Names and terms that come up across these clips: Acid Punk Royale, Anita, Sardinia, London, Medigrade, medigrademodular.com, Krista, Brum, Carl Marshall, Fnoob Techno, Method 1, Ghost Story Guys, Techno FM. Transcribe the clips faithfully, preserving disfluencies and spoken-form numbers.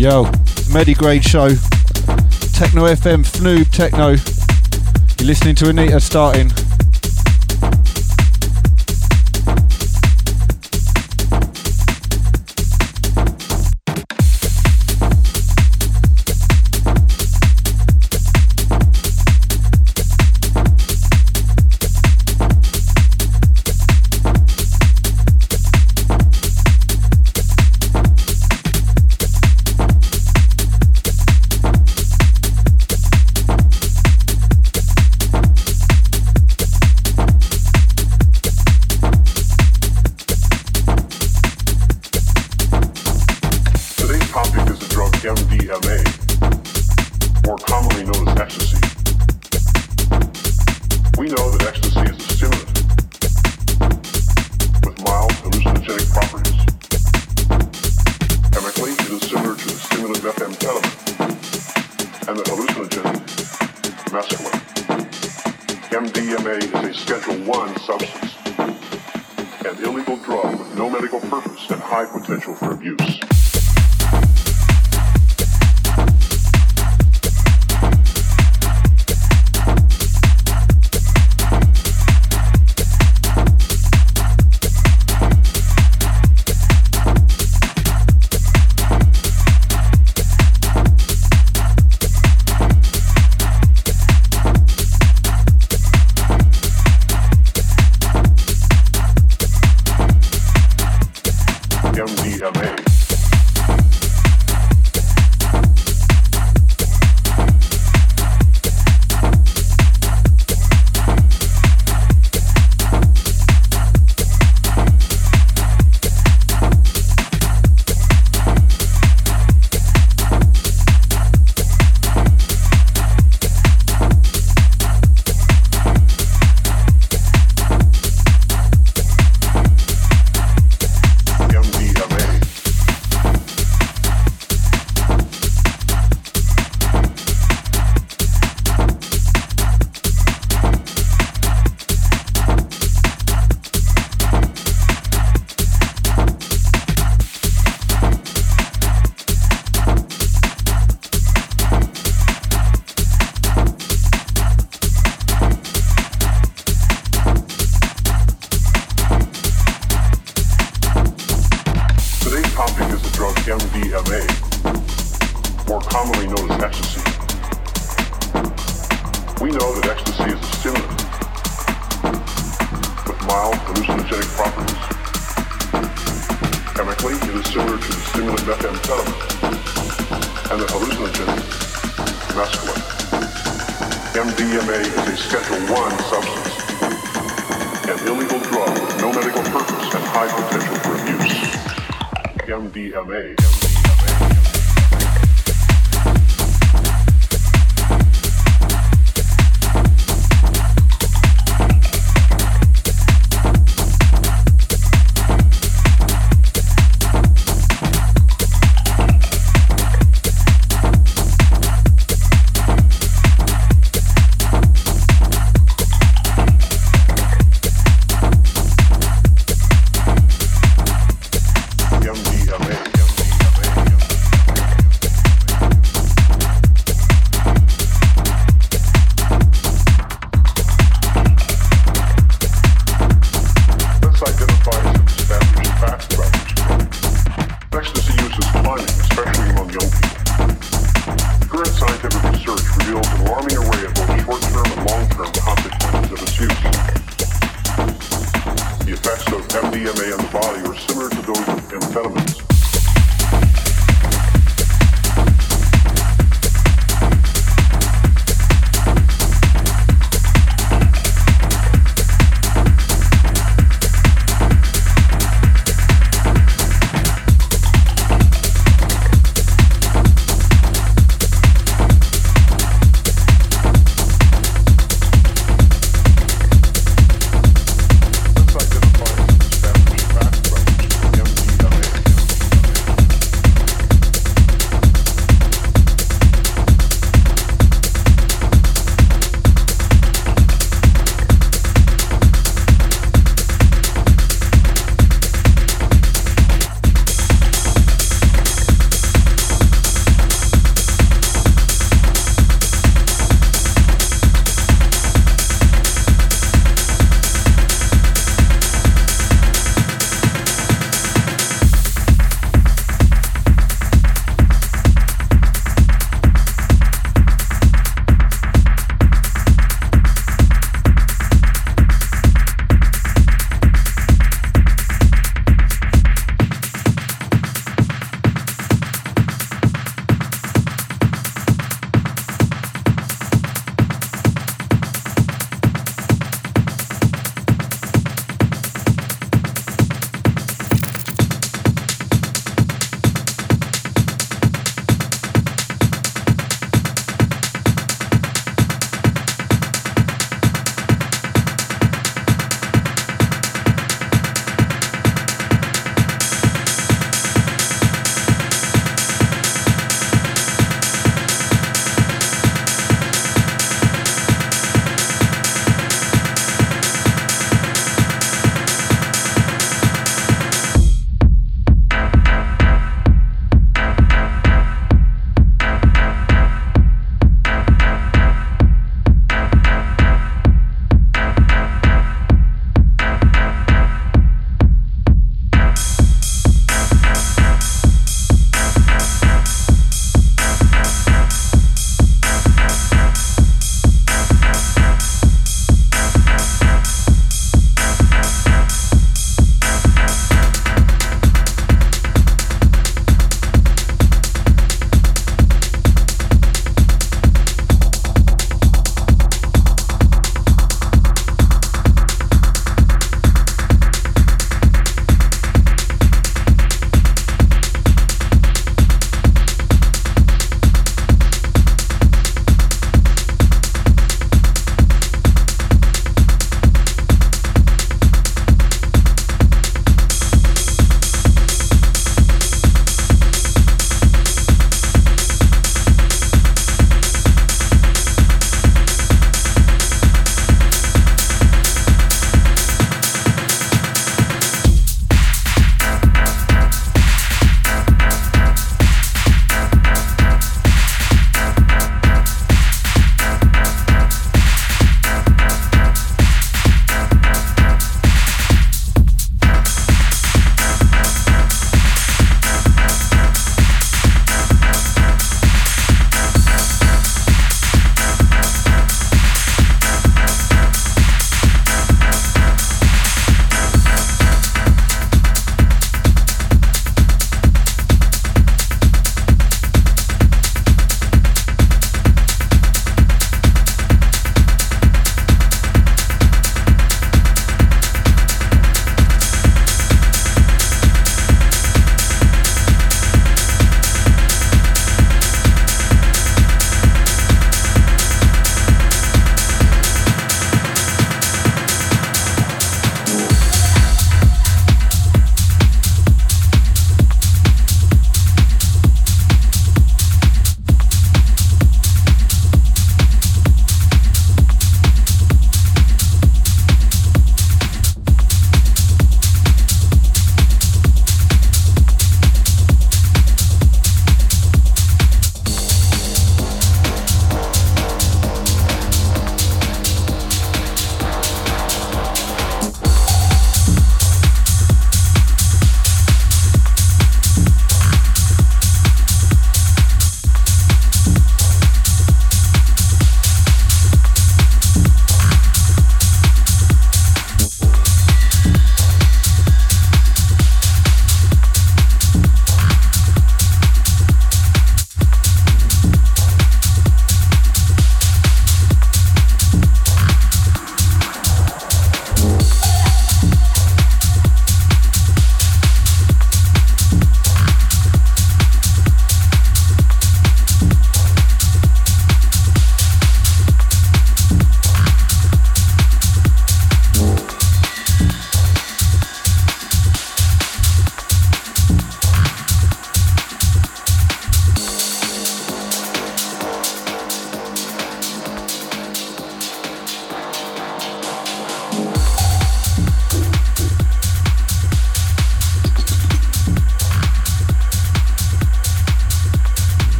Yo, Medigrade show, Techno F M, Fnoob Techno. You're listening to Anita starting.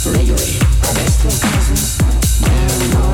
Regularly, are they still cousins? They're more.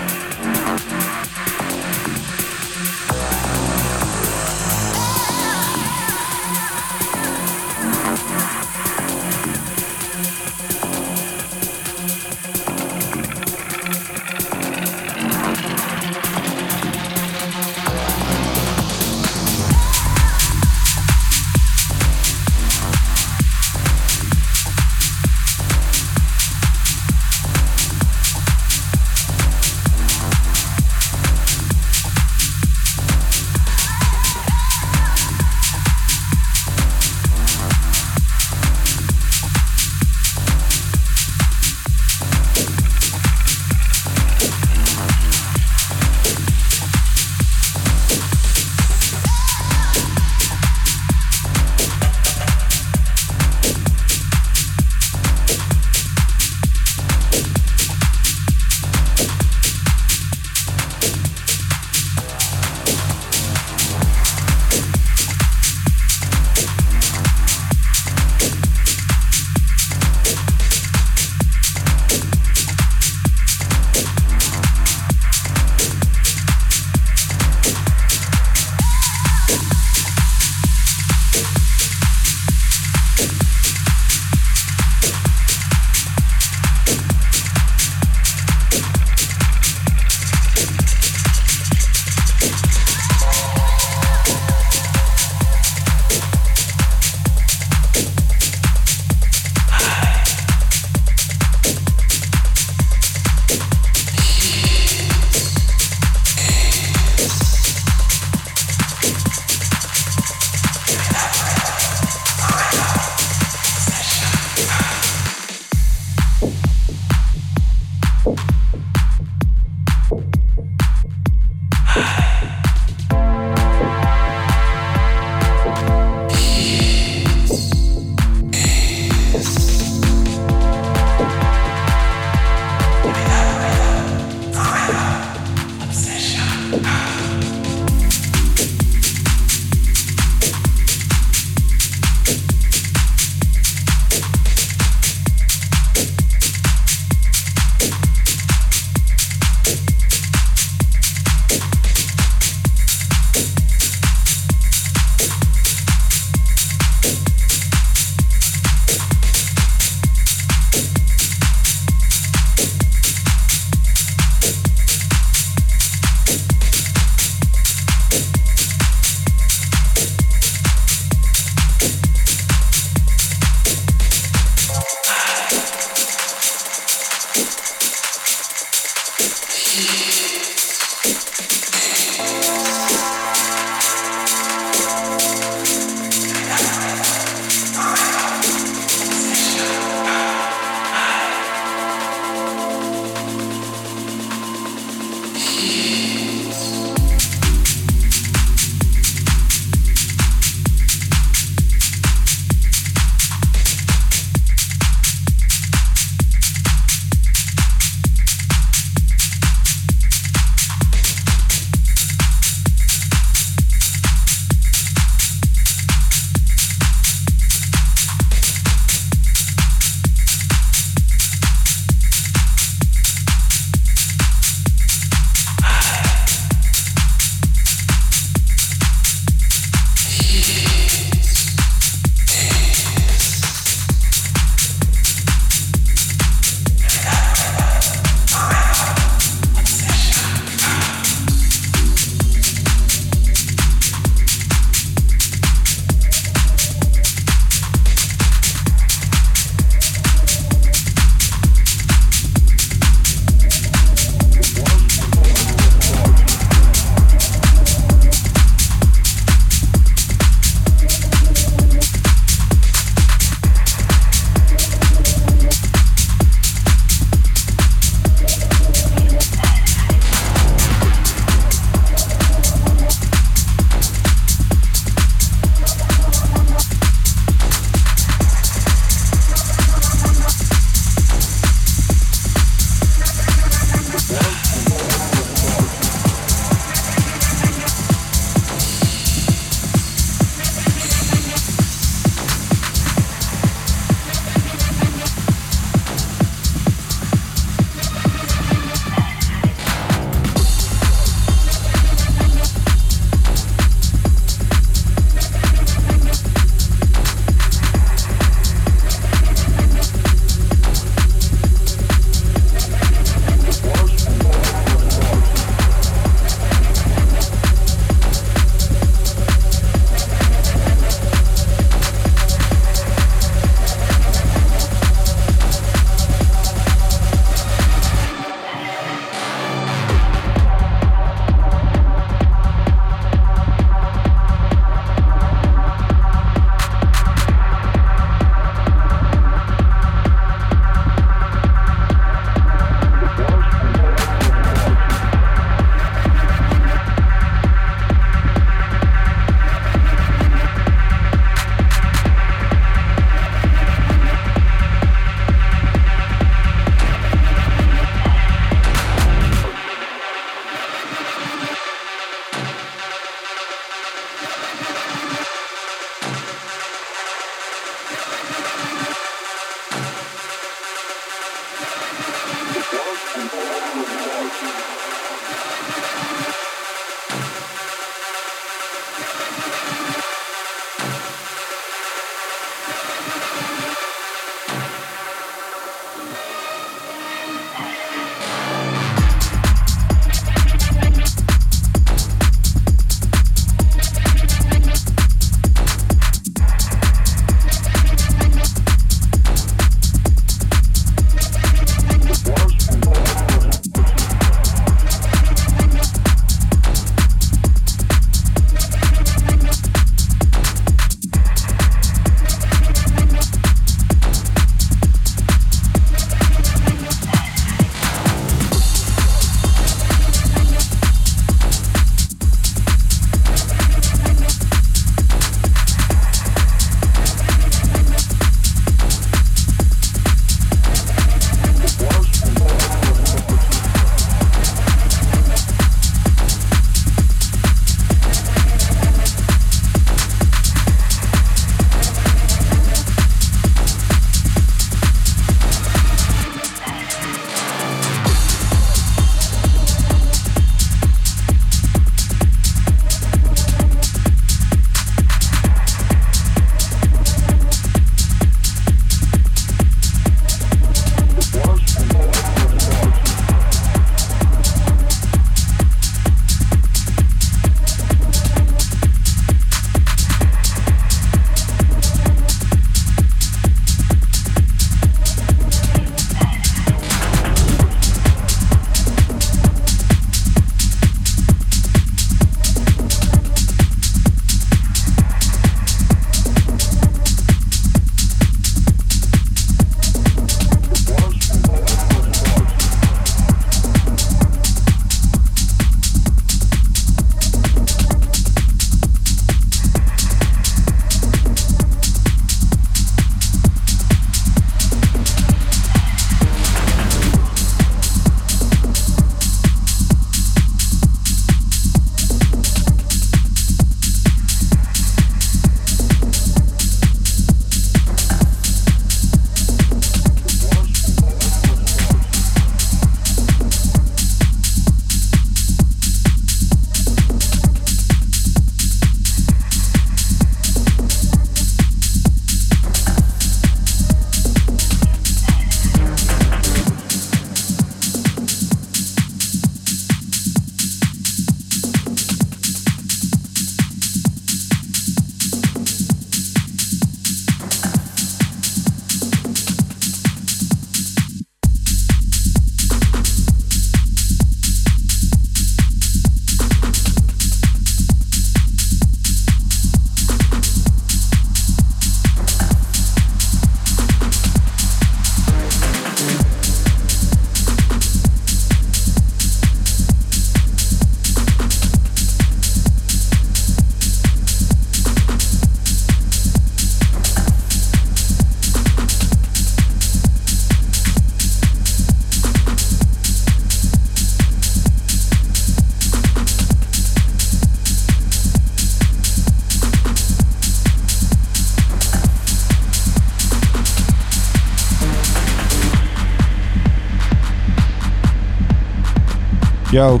Yo,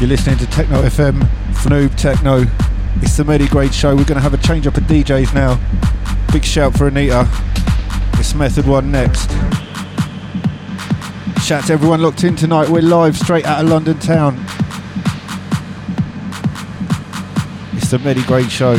you're listening to Techno F M, Fnoob Techno. It's the Medigrade show. We're going to have a change up of D Js now. Big shout for Anita. It's Method one next. Shout to everyone locked in tonight. We're live straight out of London town. It's the Medigrade show.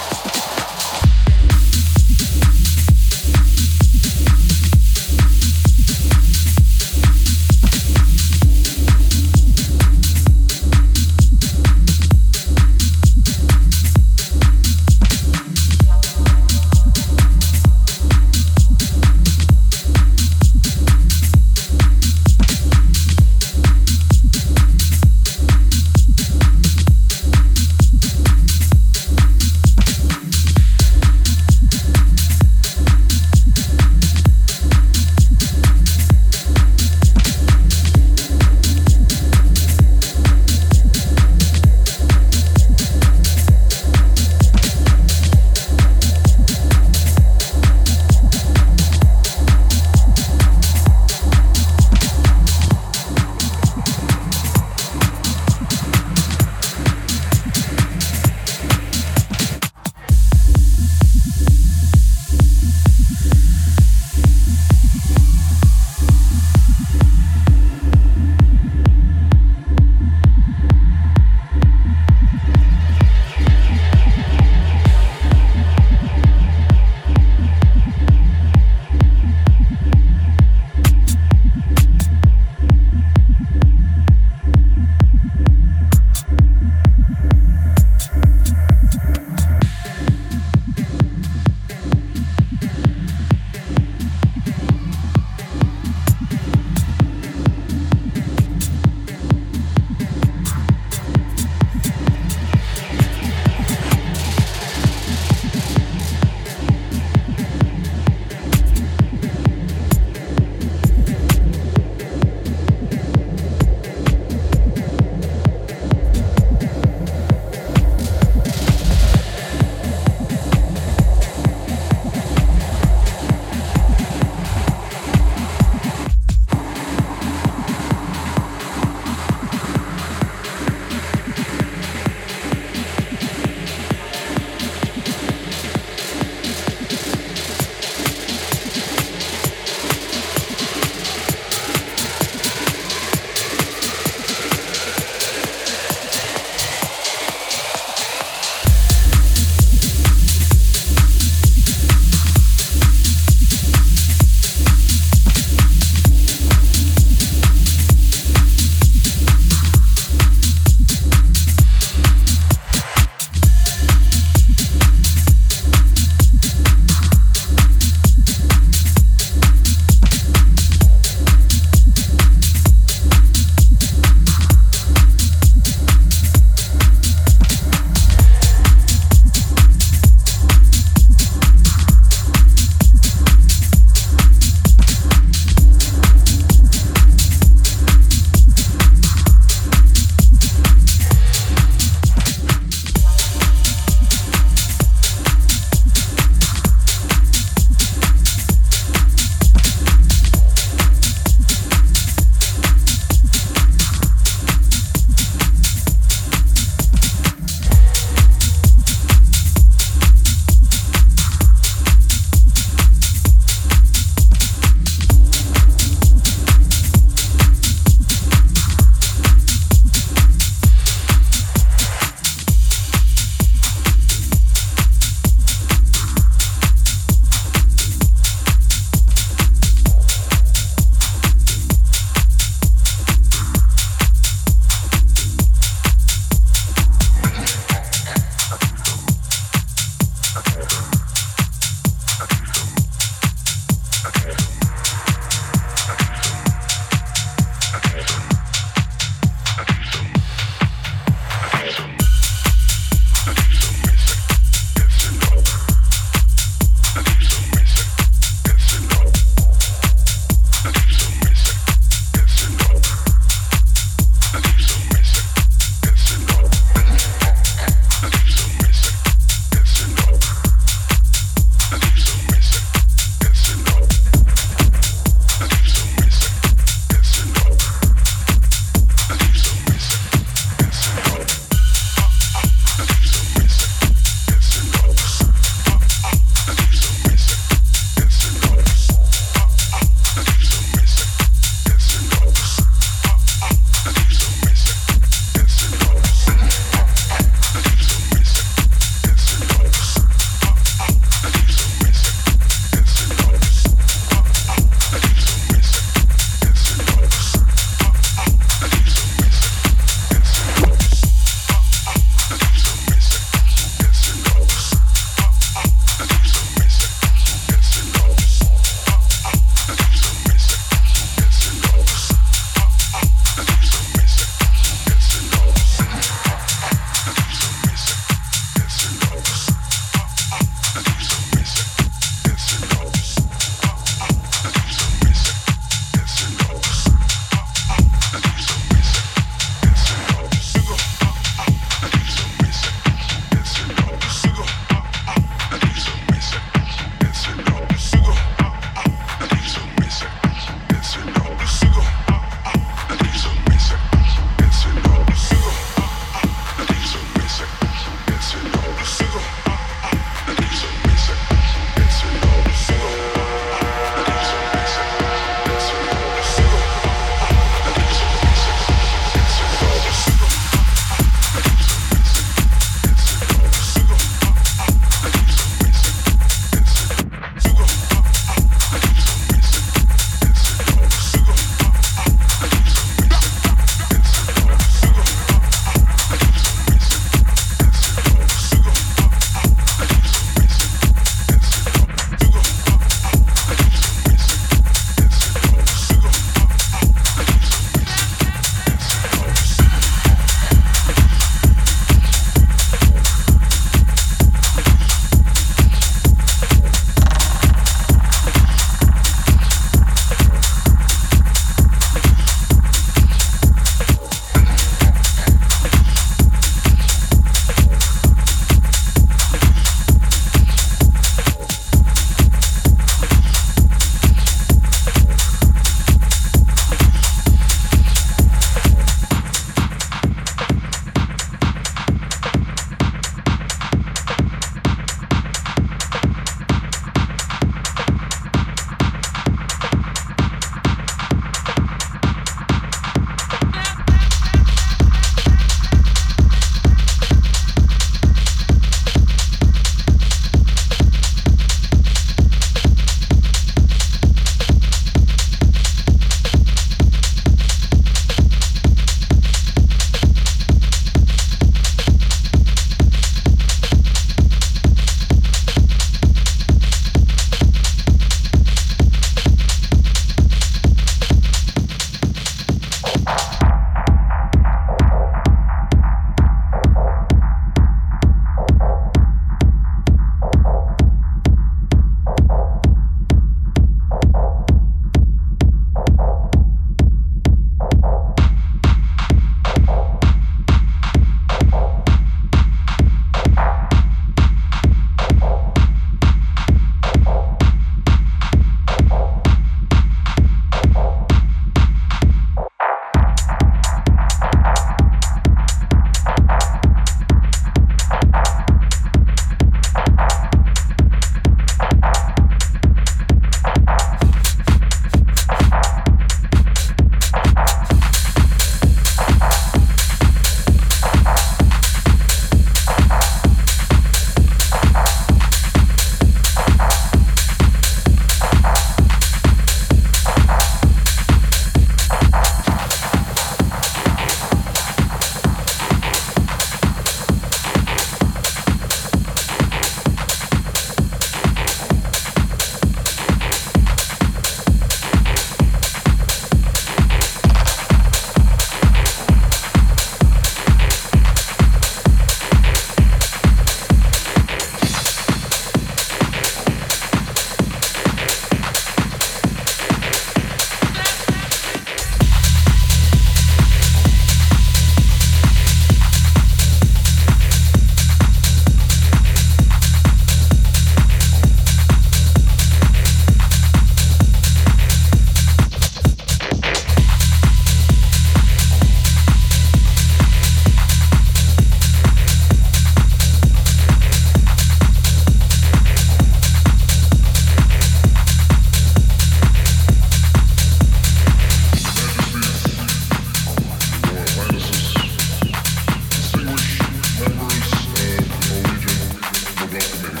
Baltimore.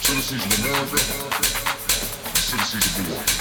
Citizens of America, citizens of the world.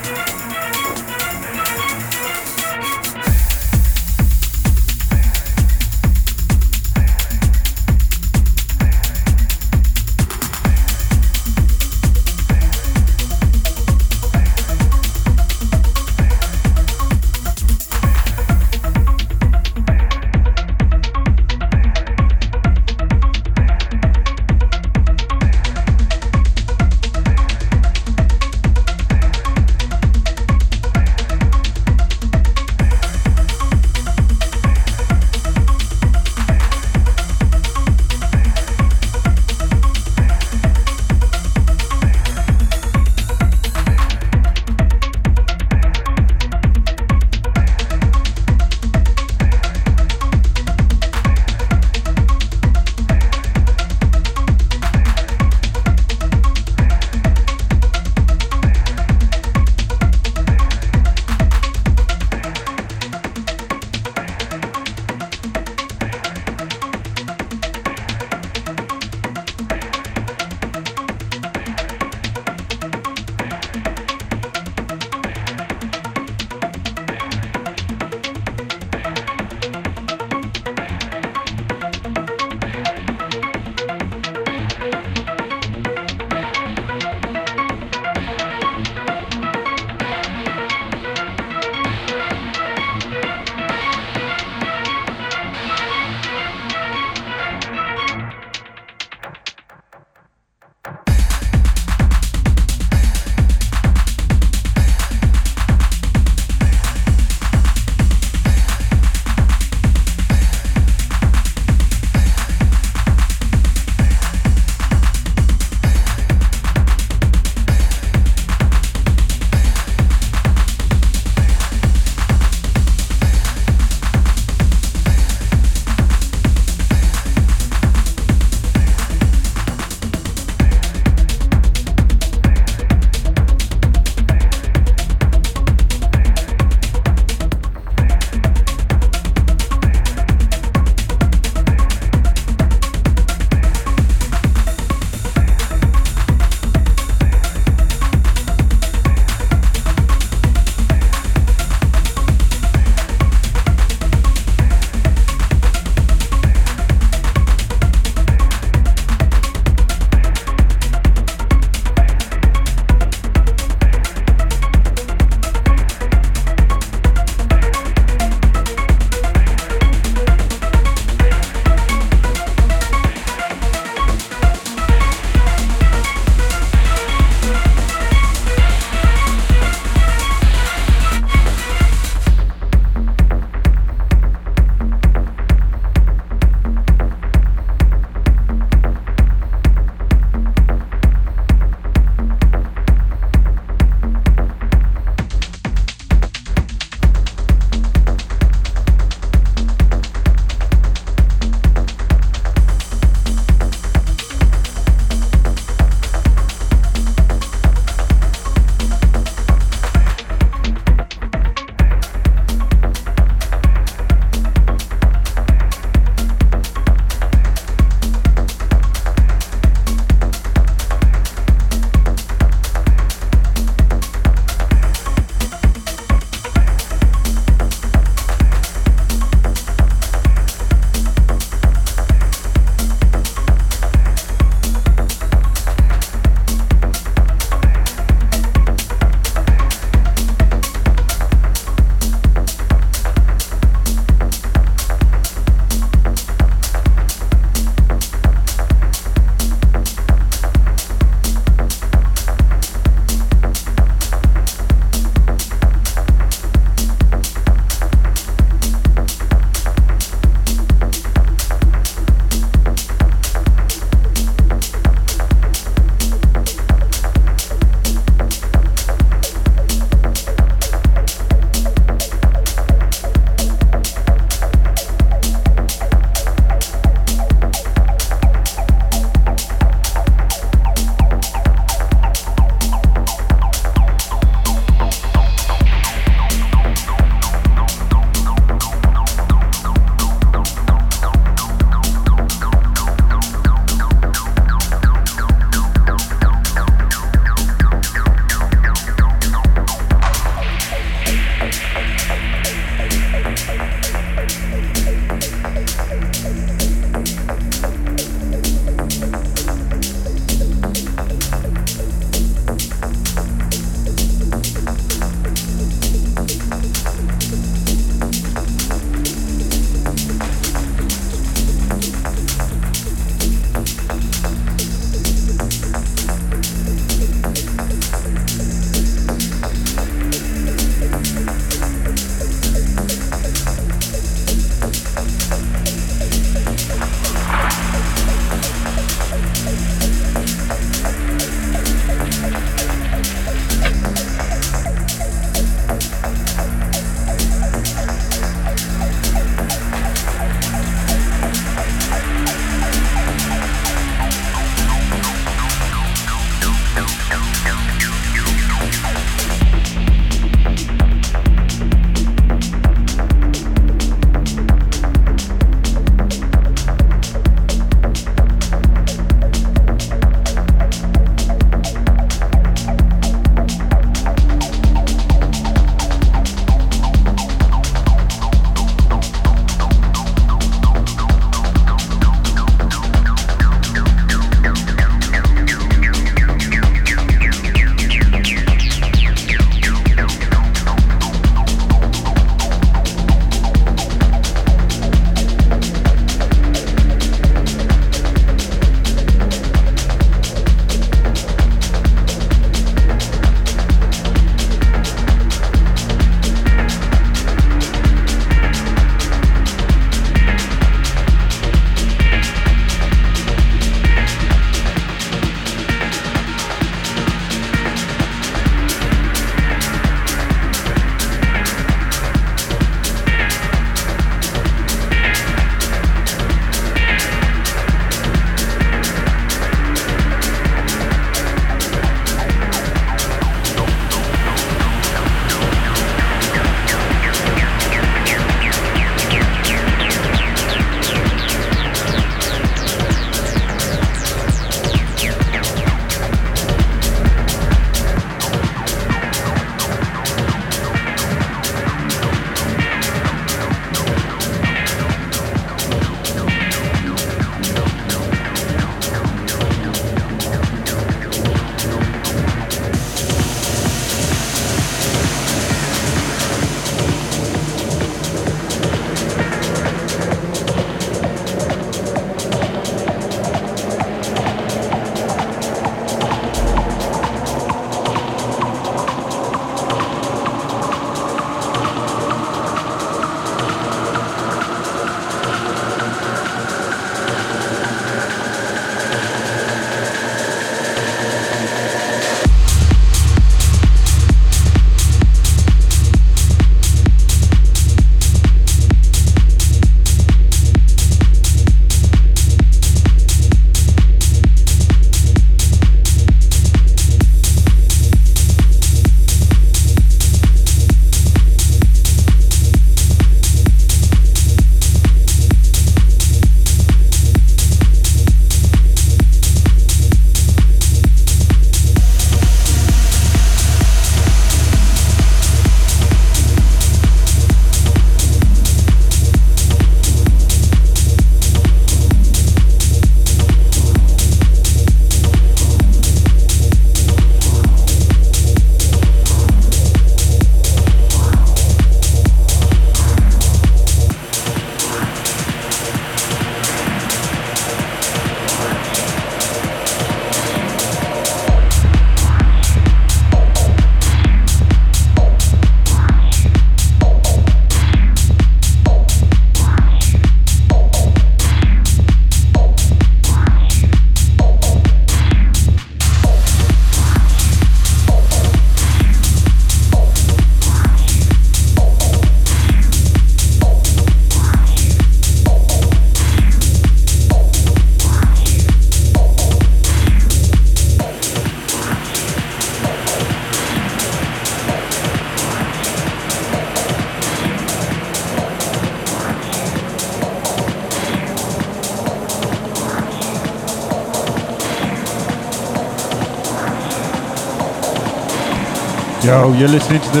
Yo, you're listening to the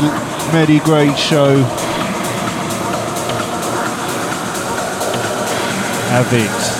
Medigrade show. Have it.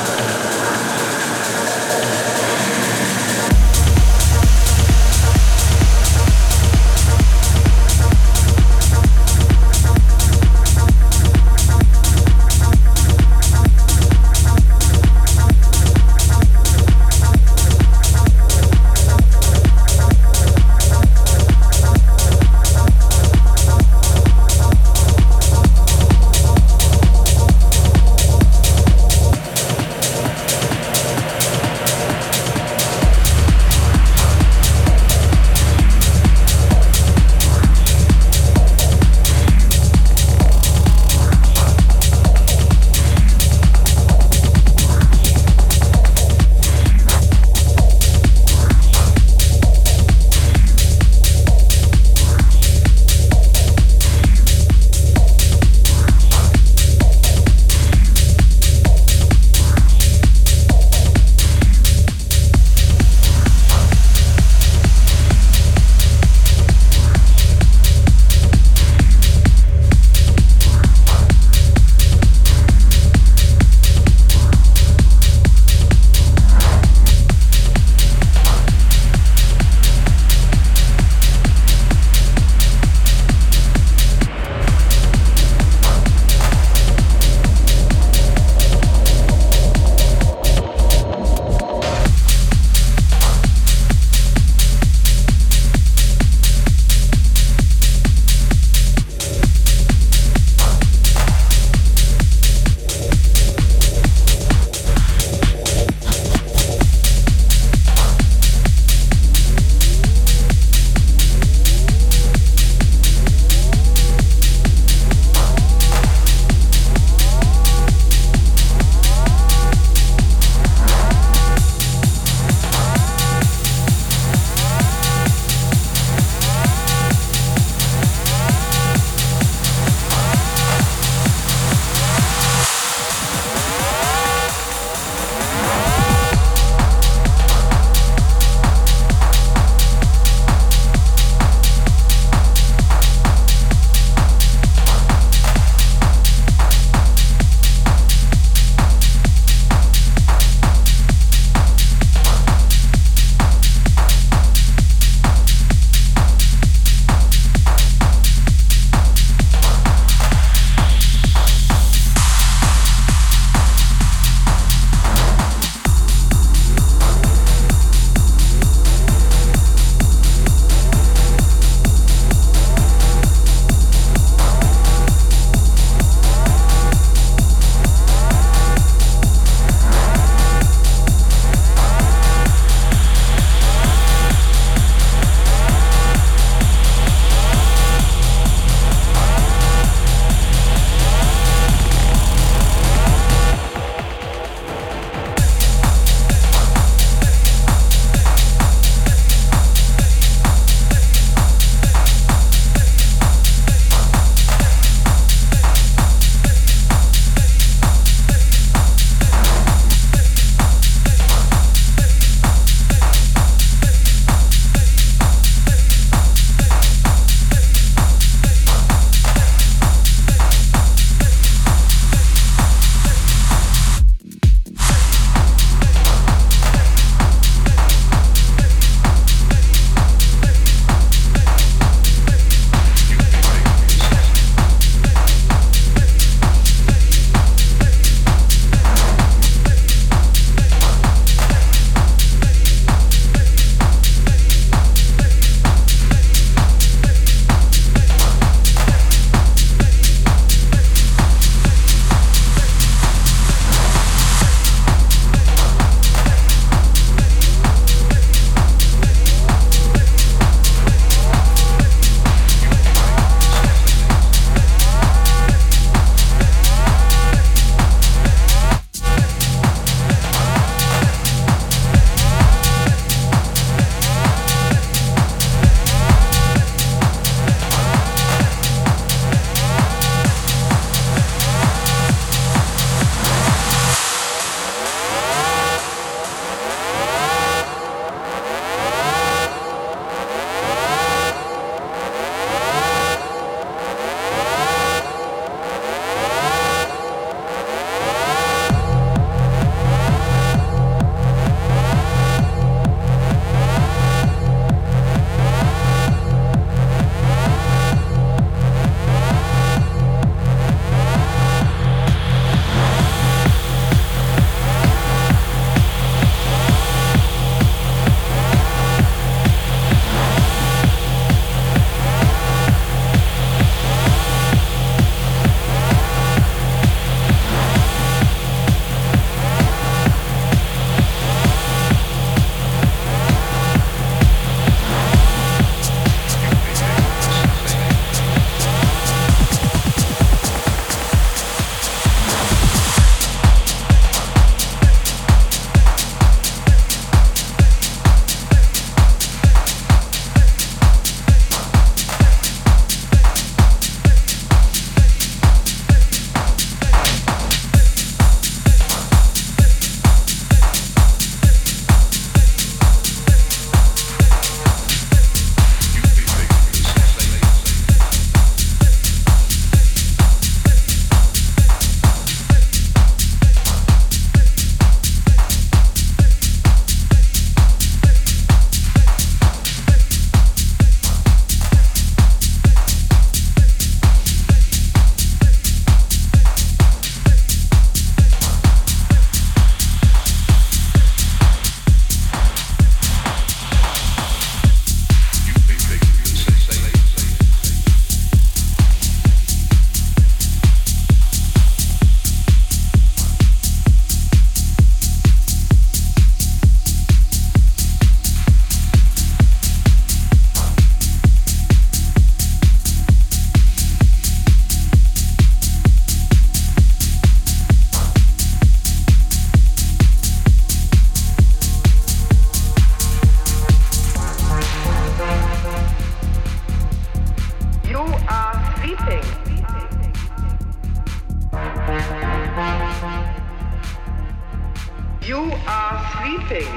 You are sleeping.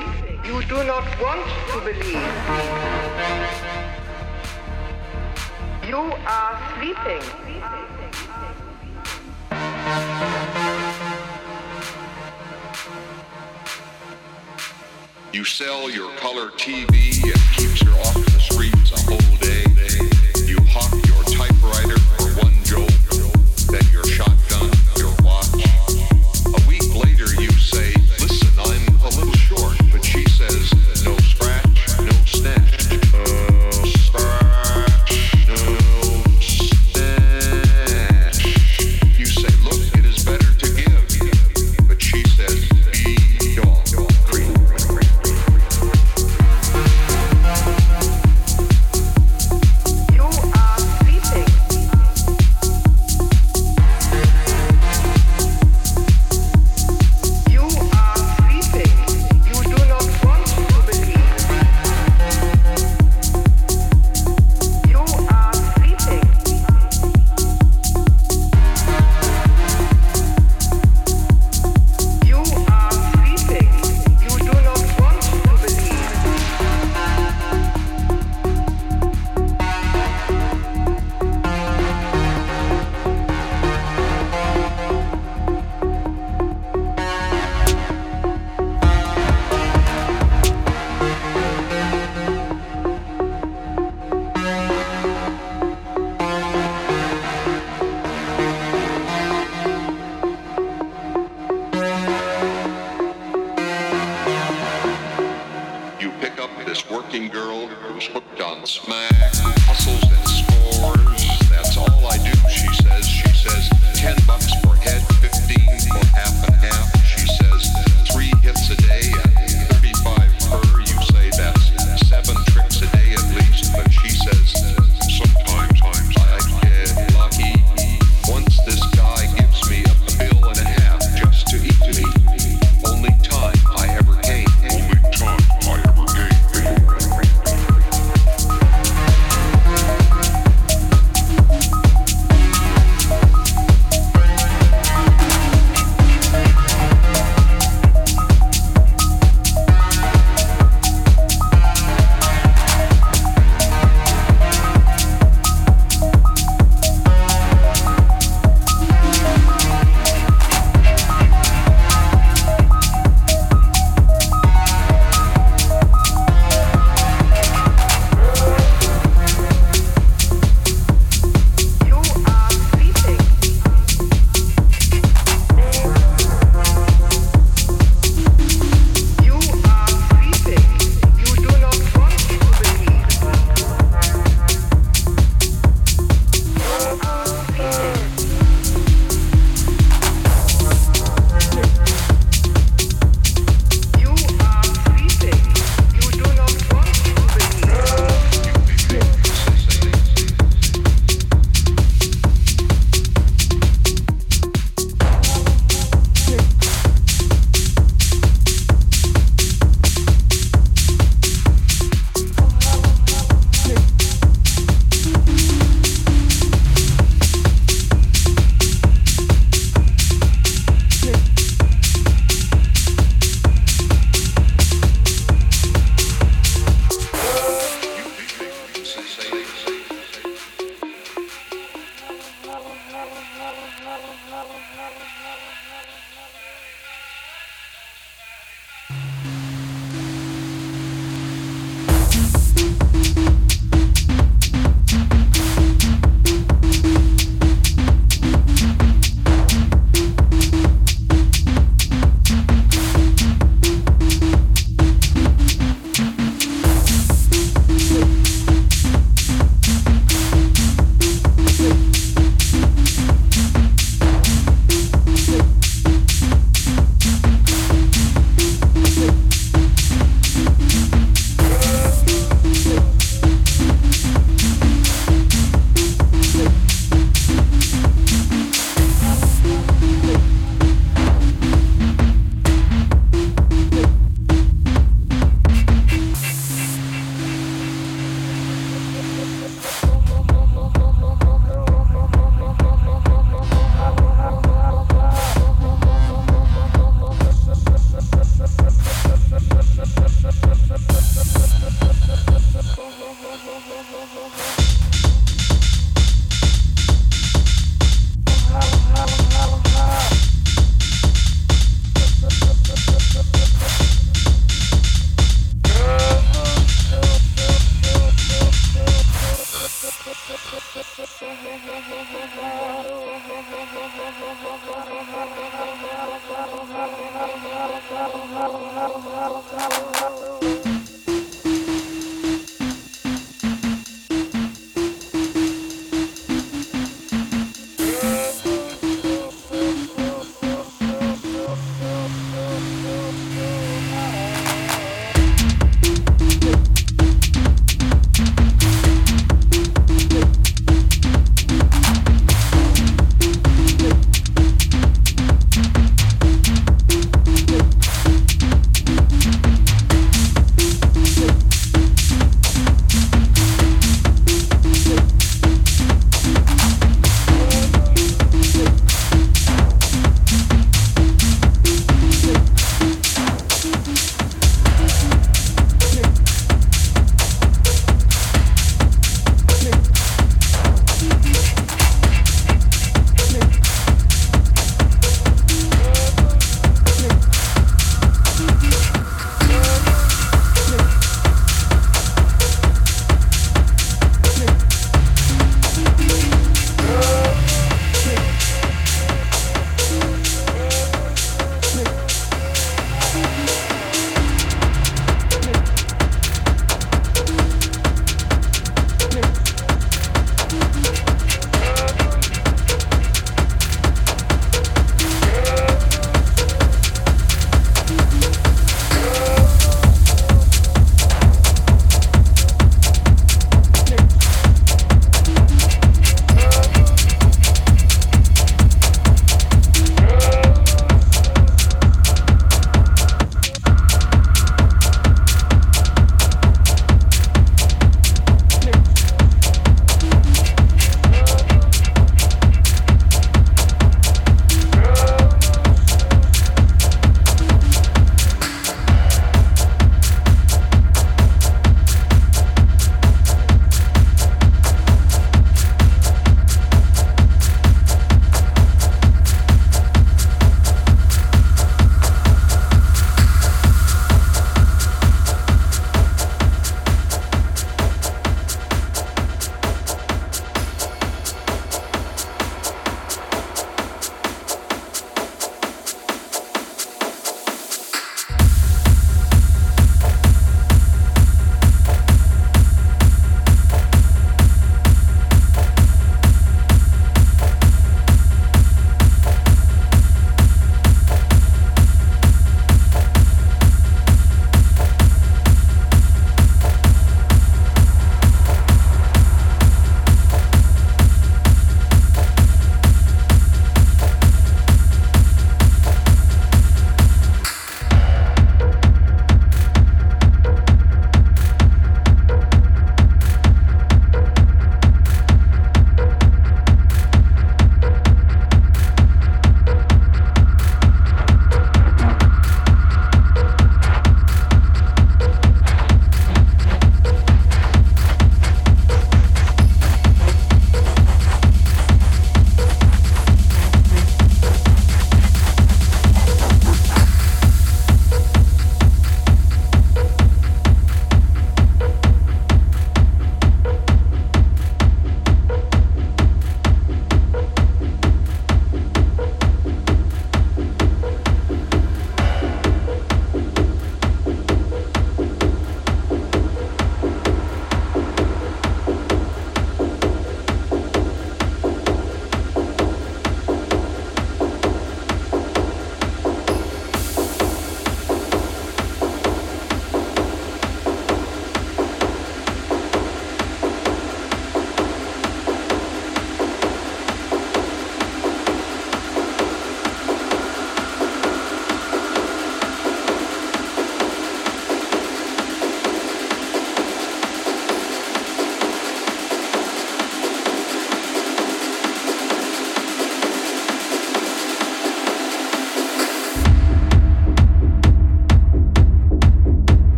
You do not want to believe. You are sleeping. You sell your color T V and keeps her off the streets a whole day. You hawk your typewriter for one jolt, then your shotgun, your watch. A week later you say, listen, I'm a little short, but she says, no scratch, no snatch, no scratch, no snatch. You say, look, it is better to give, but she says, be your creep.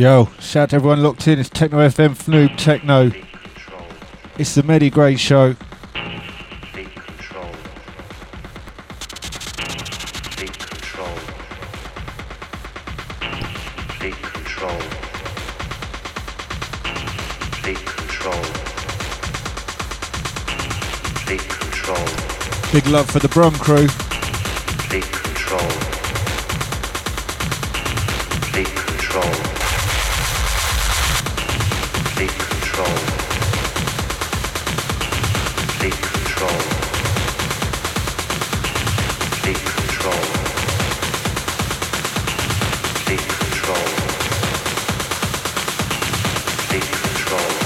Yo, shout out to everyone locked in. It's Techno F M, Fnoob Techno. It's the Medigrade show. Big love for the Brum crew. Big control. Big control. Big control. Big control. Big control. Big control. Big control. Big control. Big control. Big control.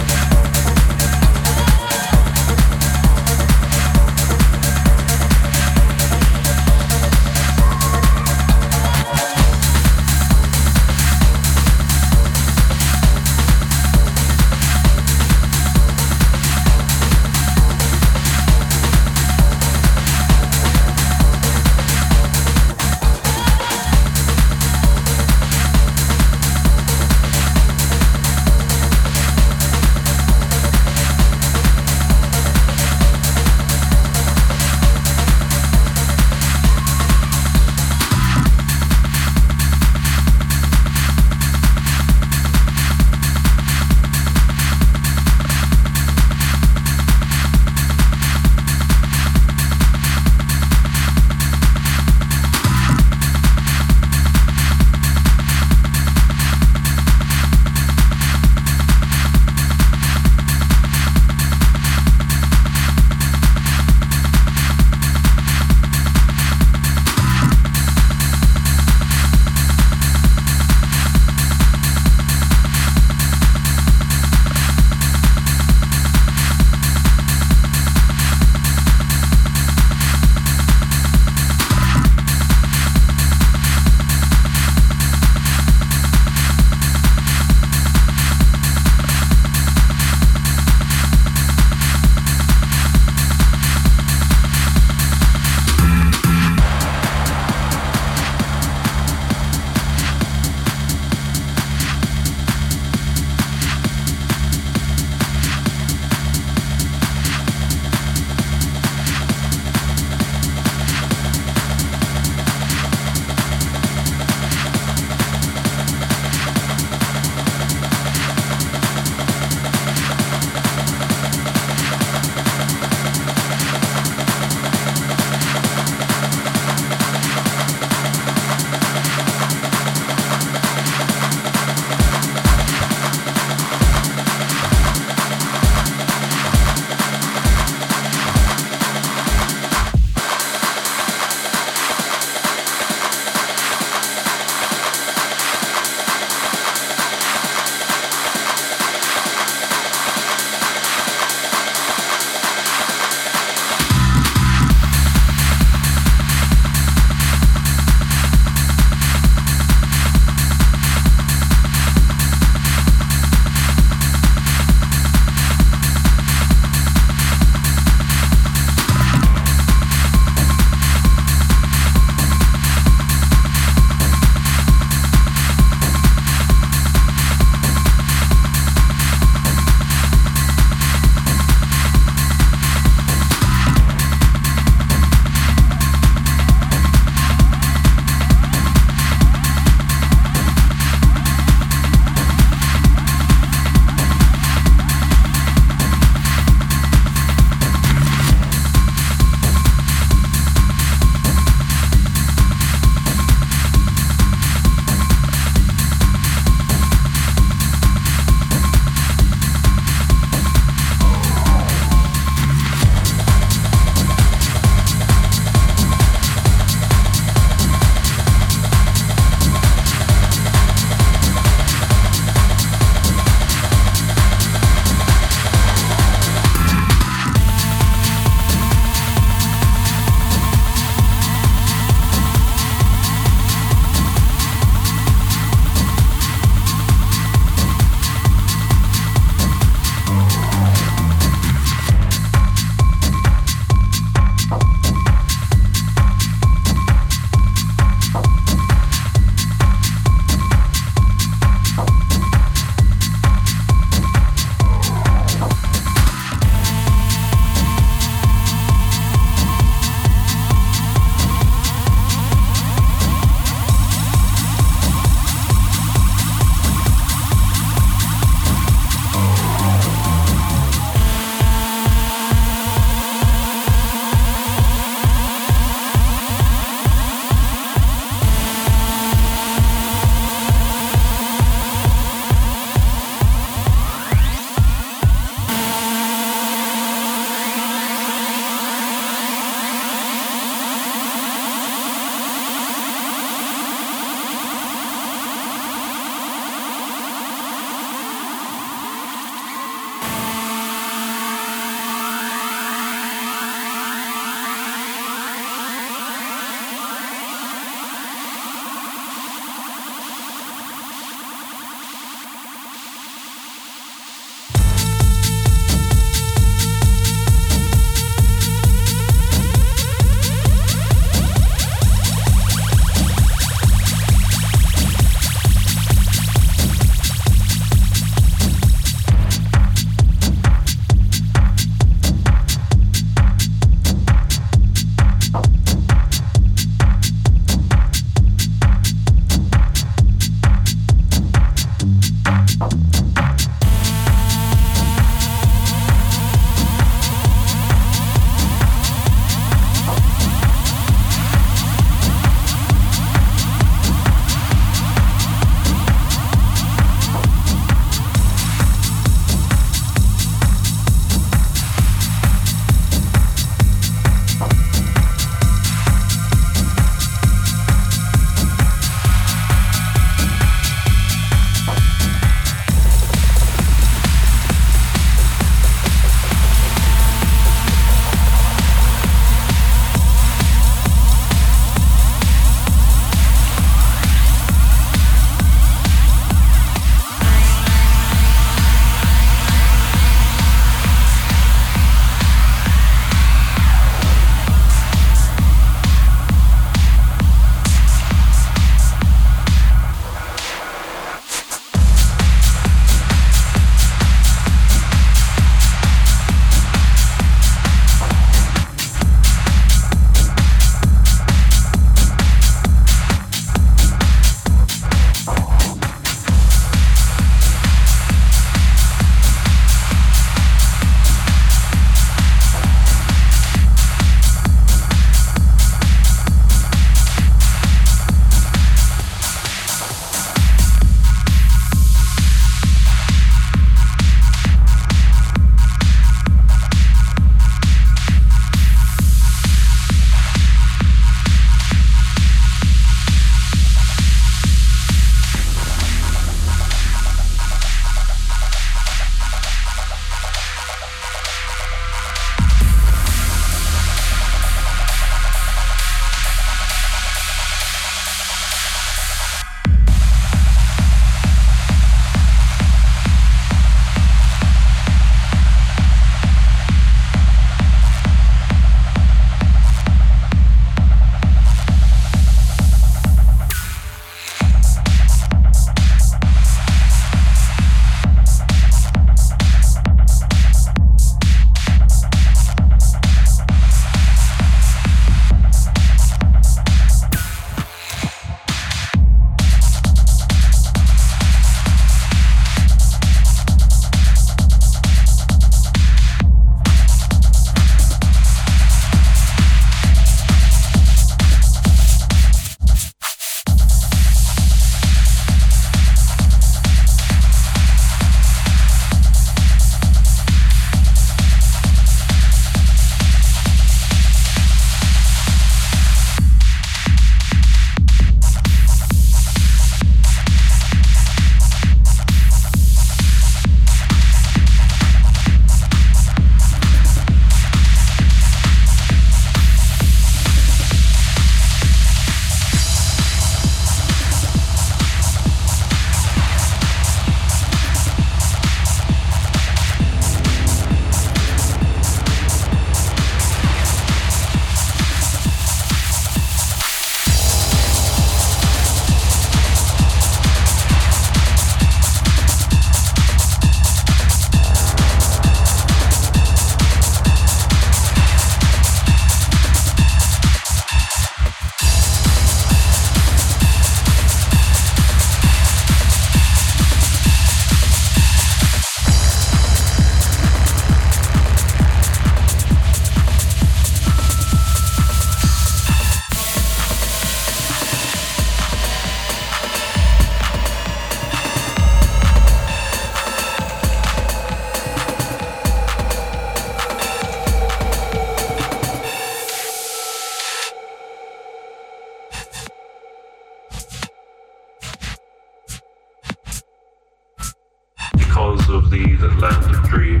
because of thee that land of dream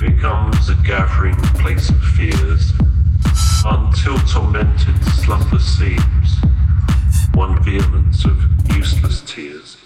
becomes a gathering place of fears, until tormented slumber seems one vehemence of useless tears.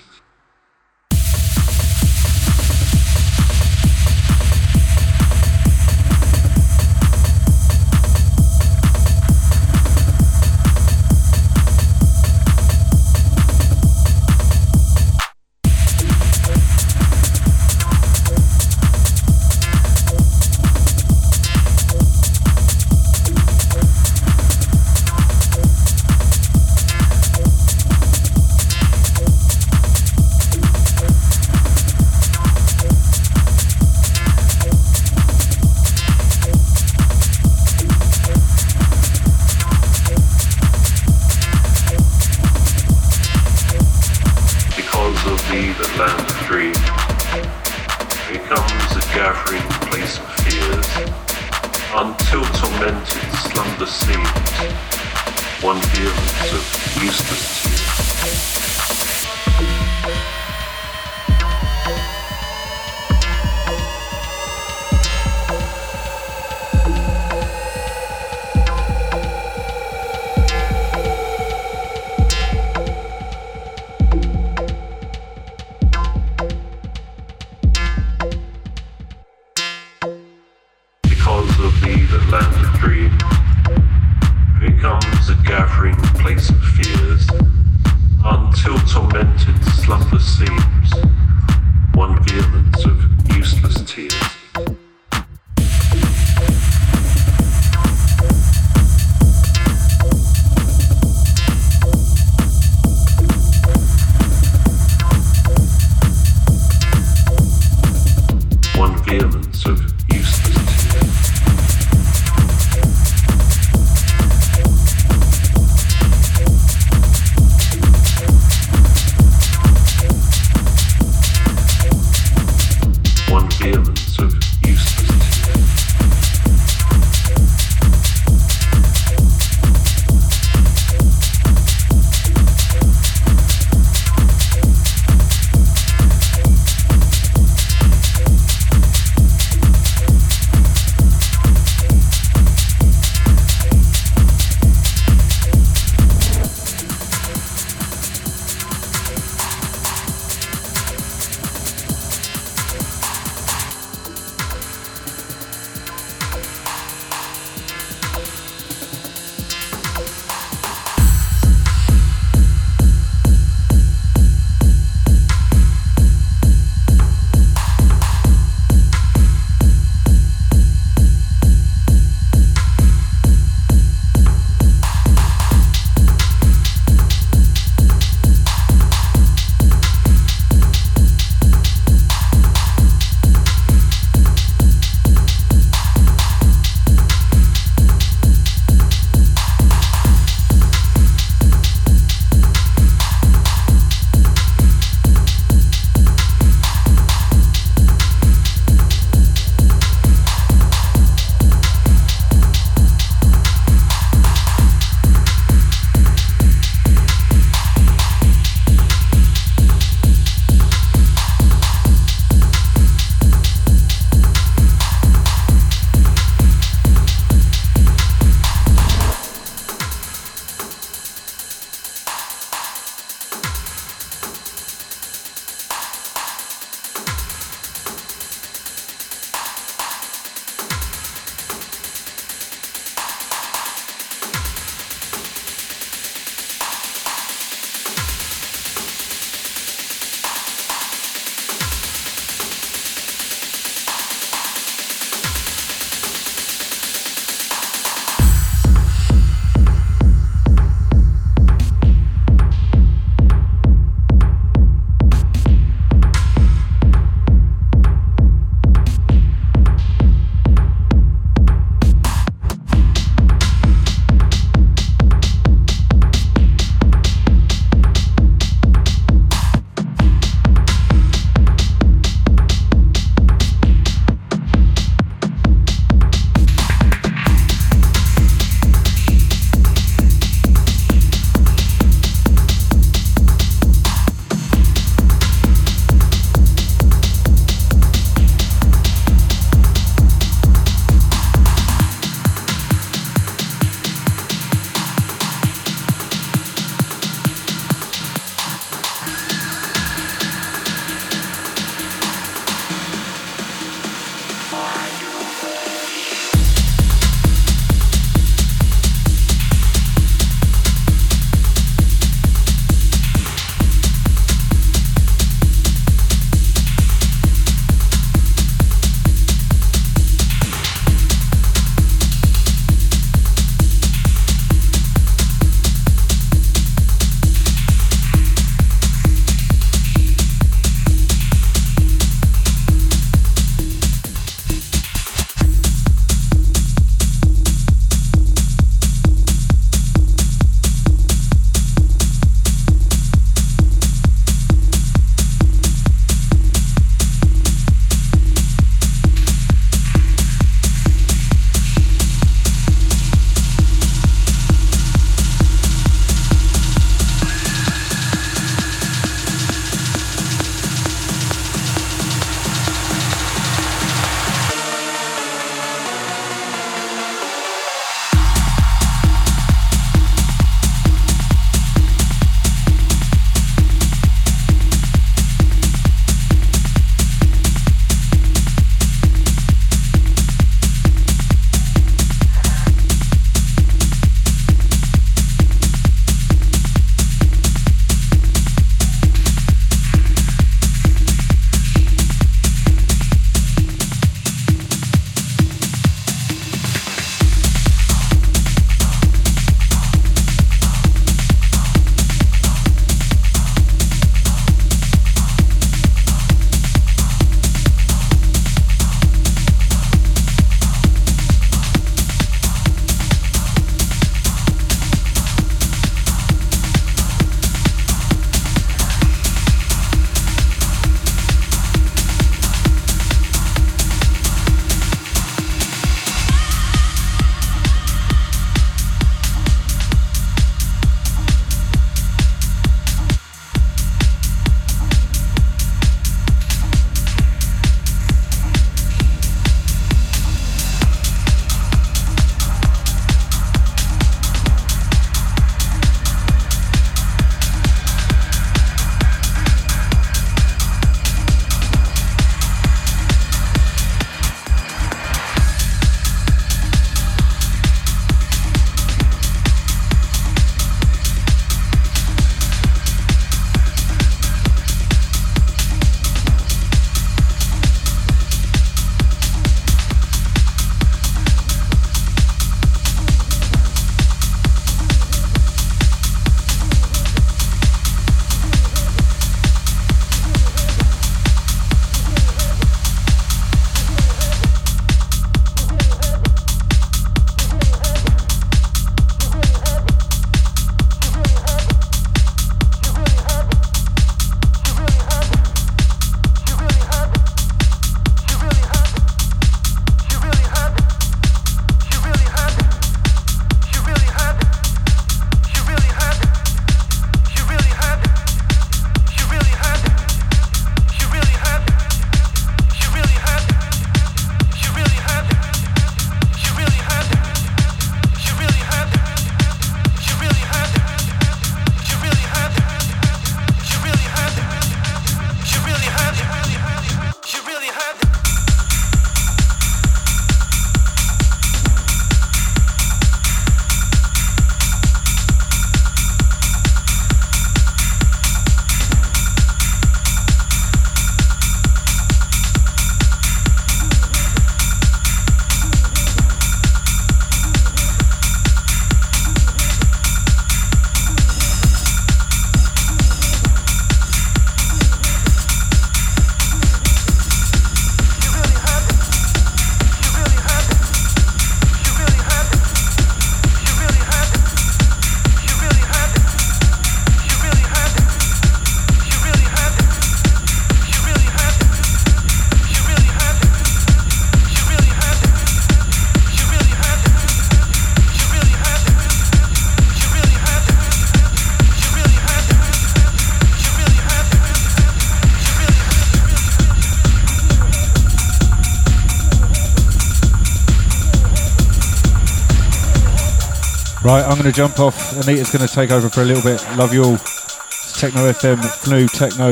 Right, I'm going to jump off. Anita's going to take over for a little bit. Love you all. It's Techno F M, Fnoob Techno.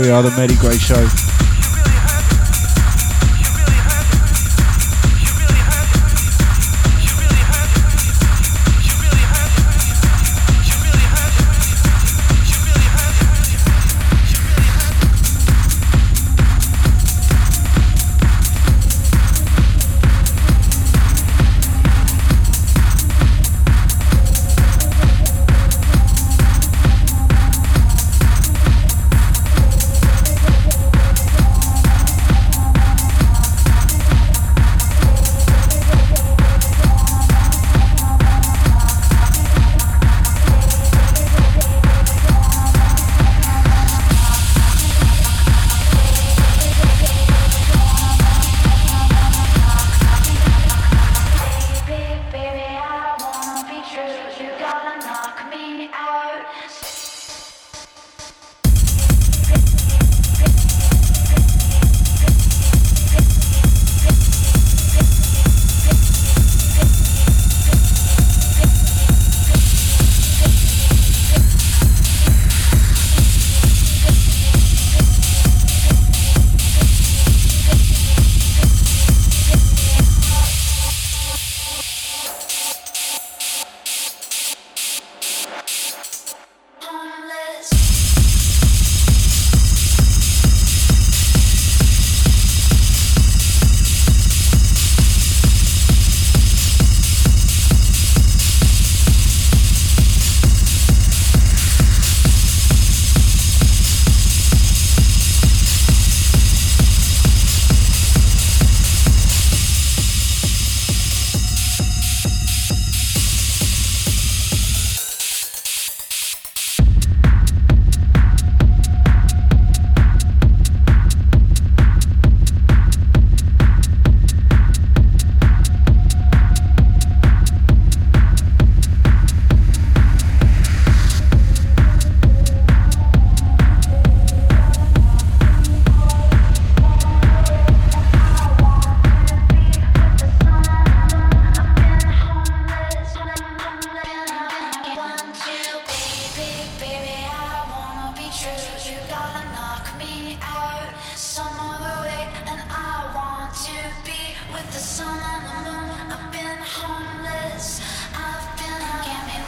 We are the Medigrade Show.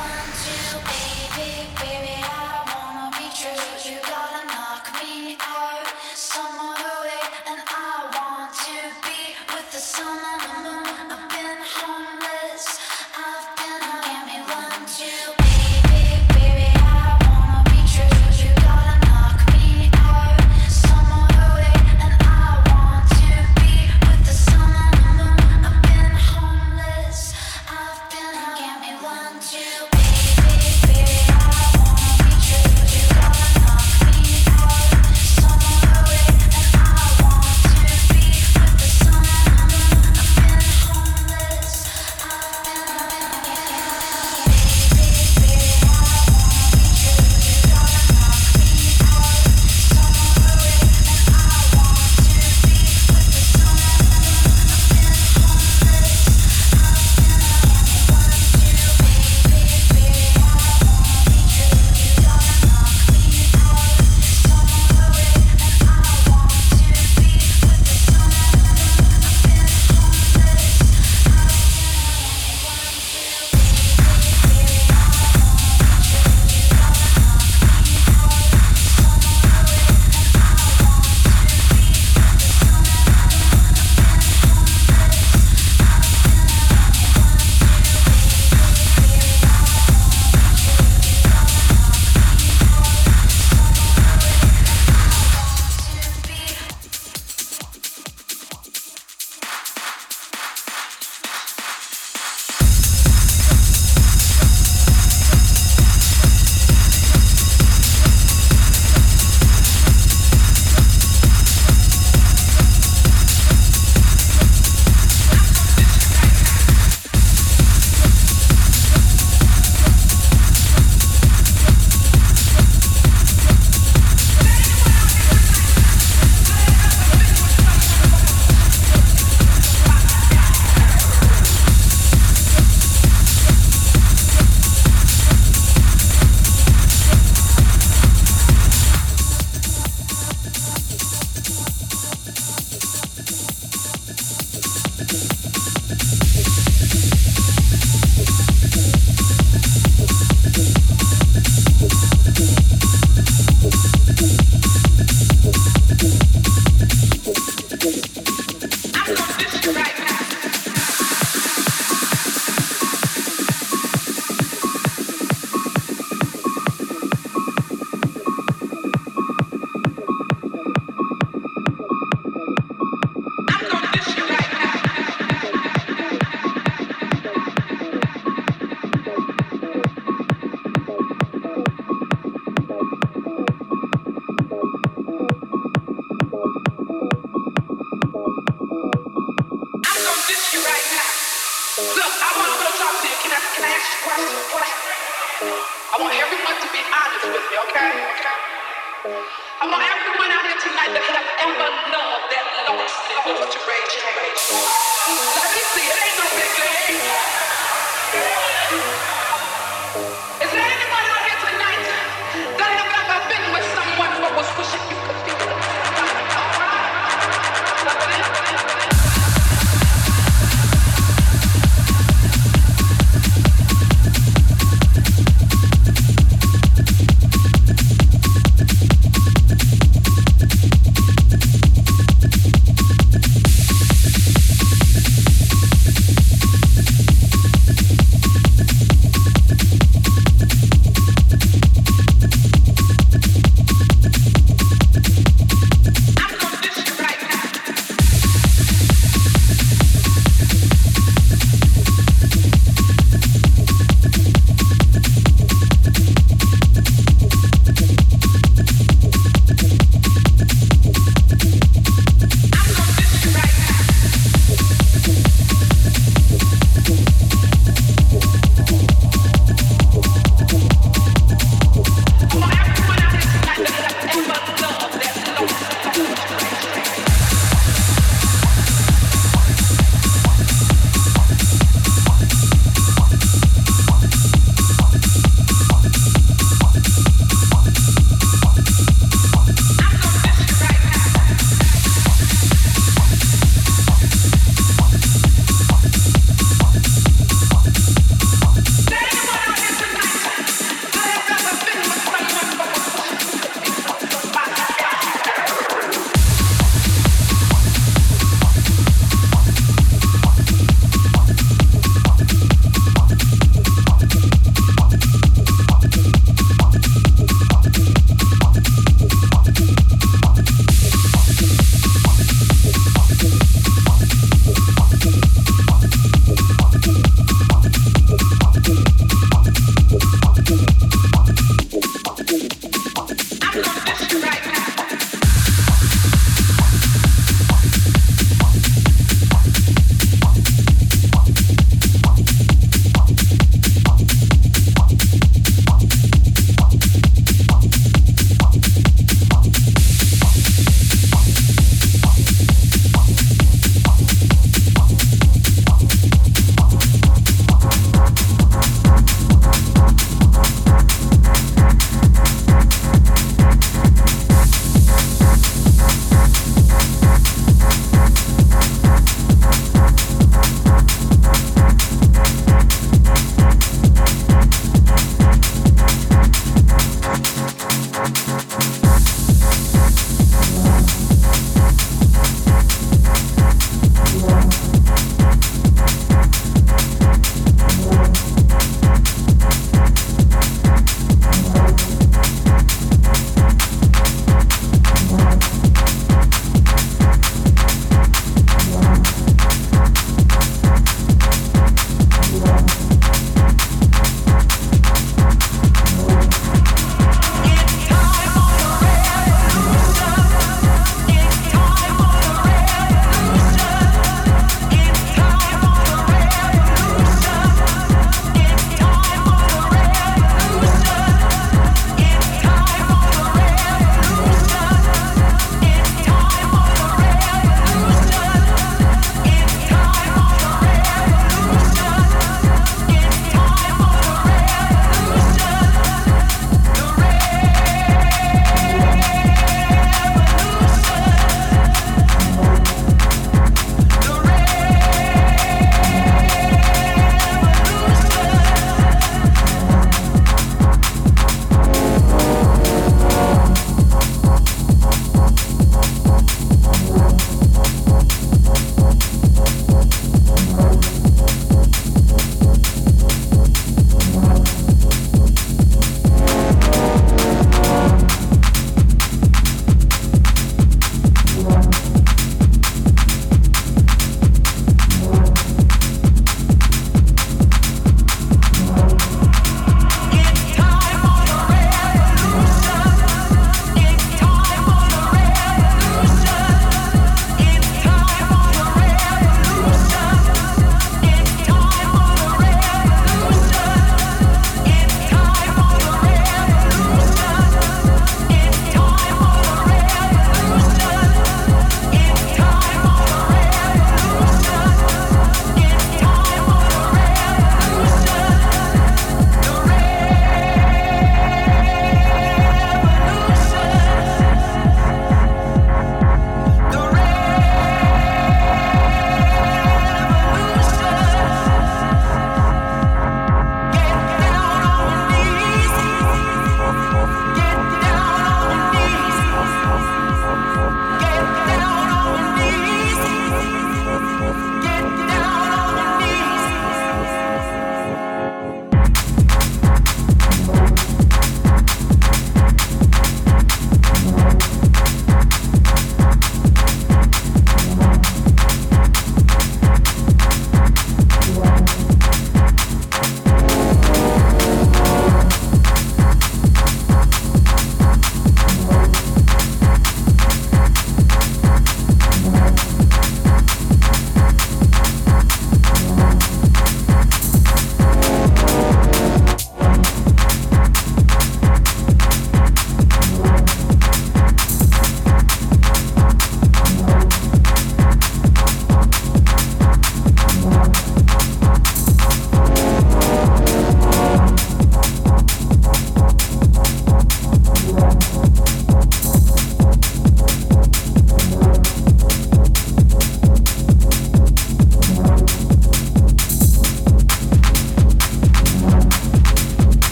One, two, three, baby.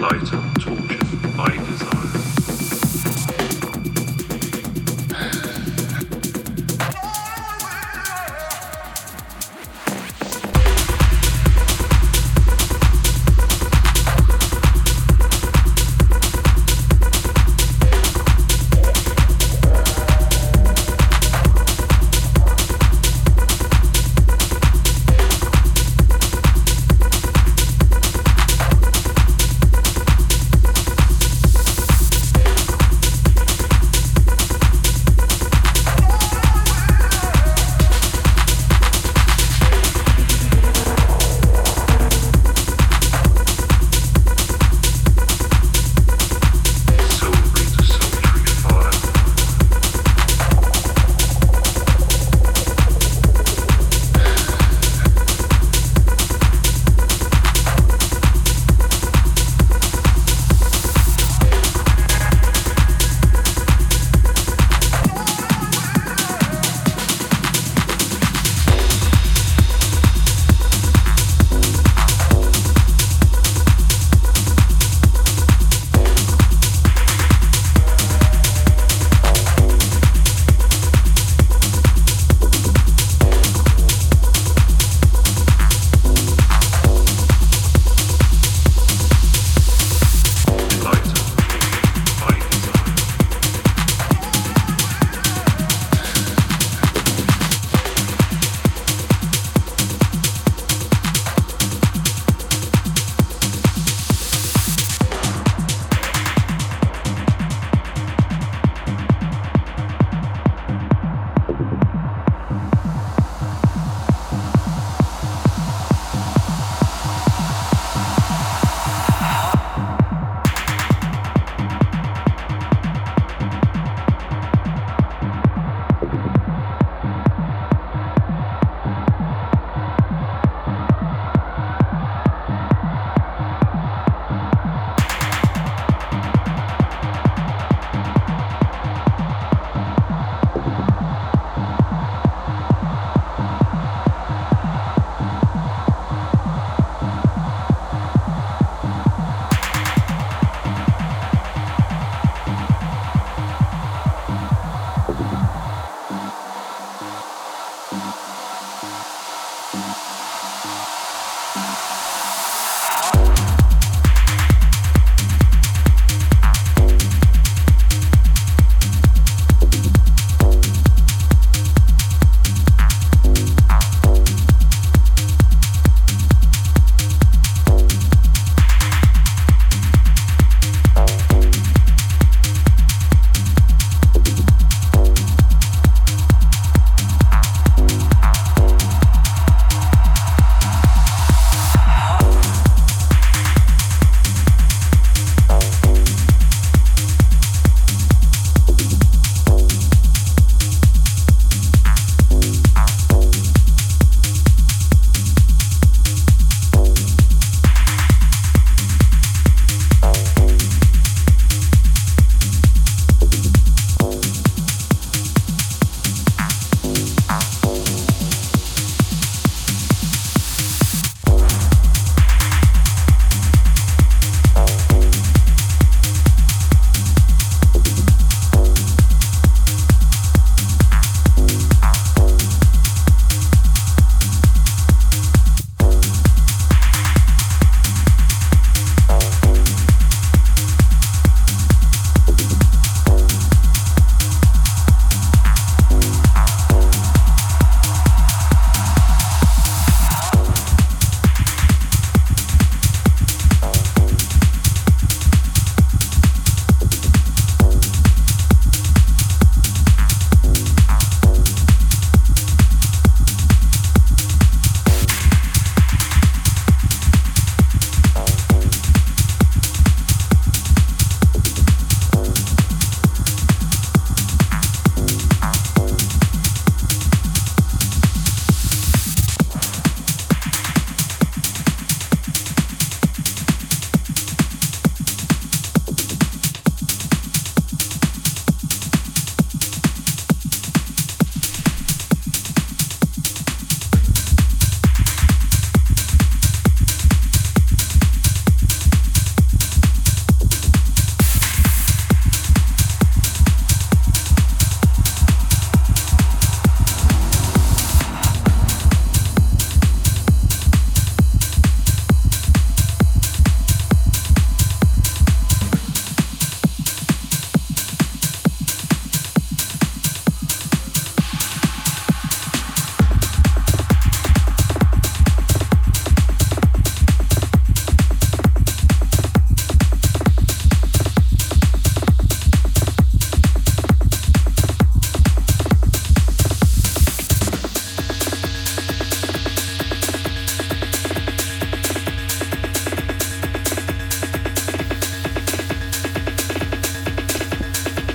lighter, tortured by desire.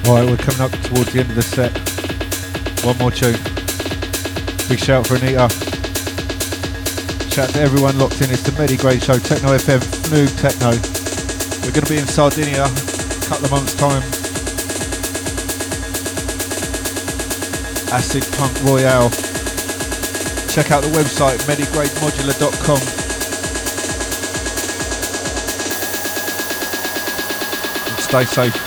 Alright, we're coming up towards the end of the set. One more tune. Big shout for Anita. Shout out to everyone locked in. It's the Medigrade Show, Techno F M, Fnoob Techno. We're going to be in Sardinia in a couple of months' time. Acid Punk Royale. Check out the website, medigrade modular dot com. Stay safe.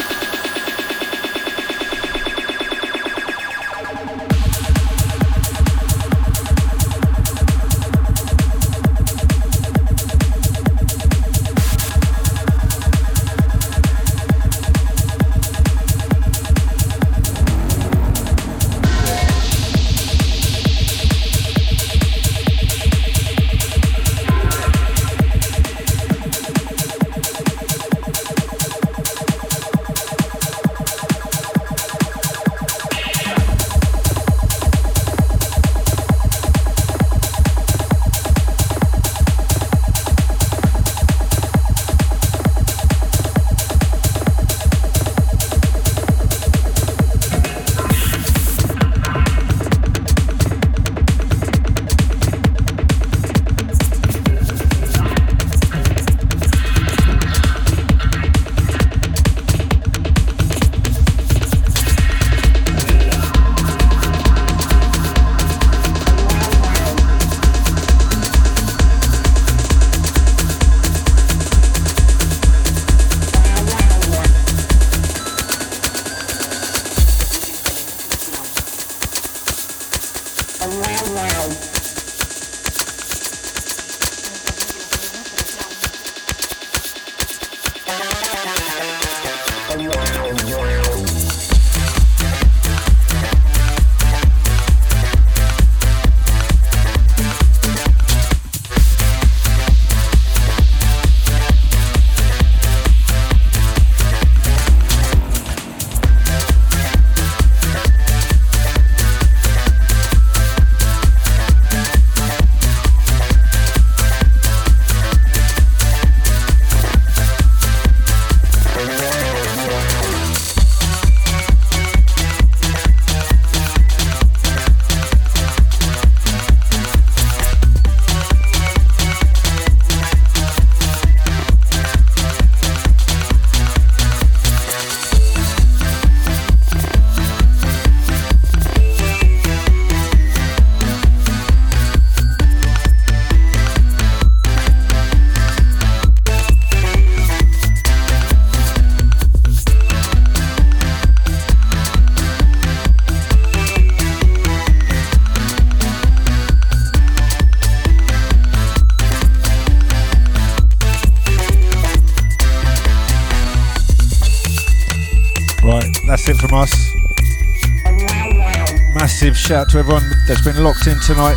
Shout out to everyone that's been locked in tonight.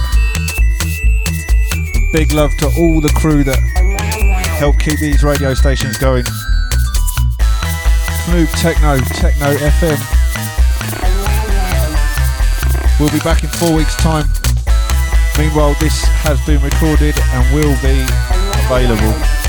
Big love to all the crew that help keep these radio stations going. Fnoob Techno, Techno F M. We'll be back in four weeks' time. Meanwhile, this has been recorded and will be available.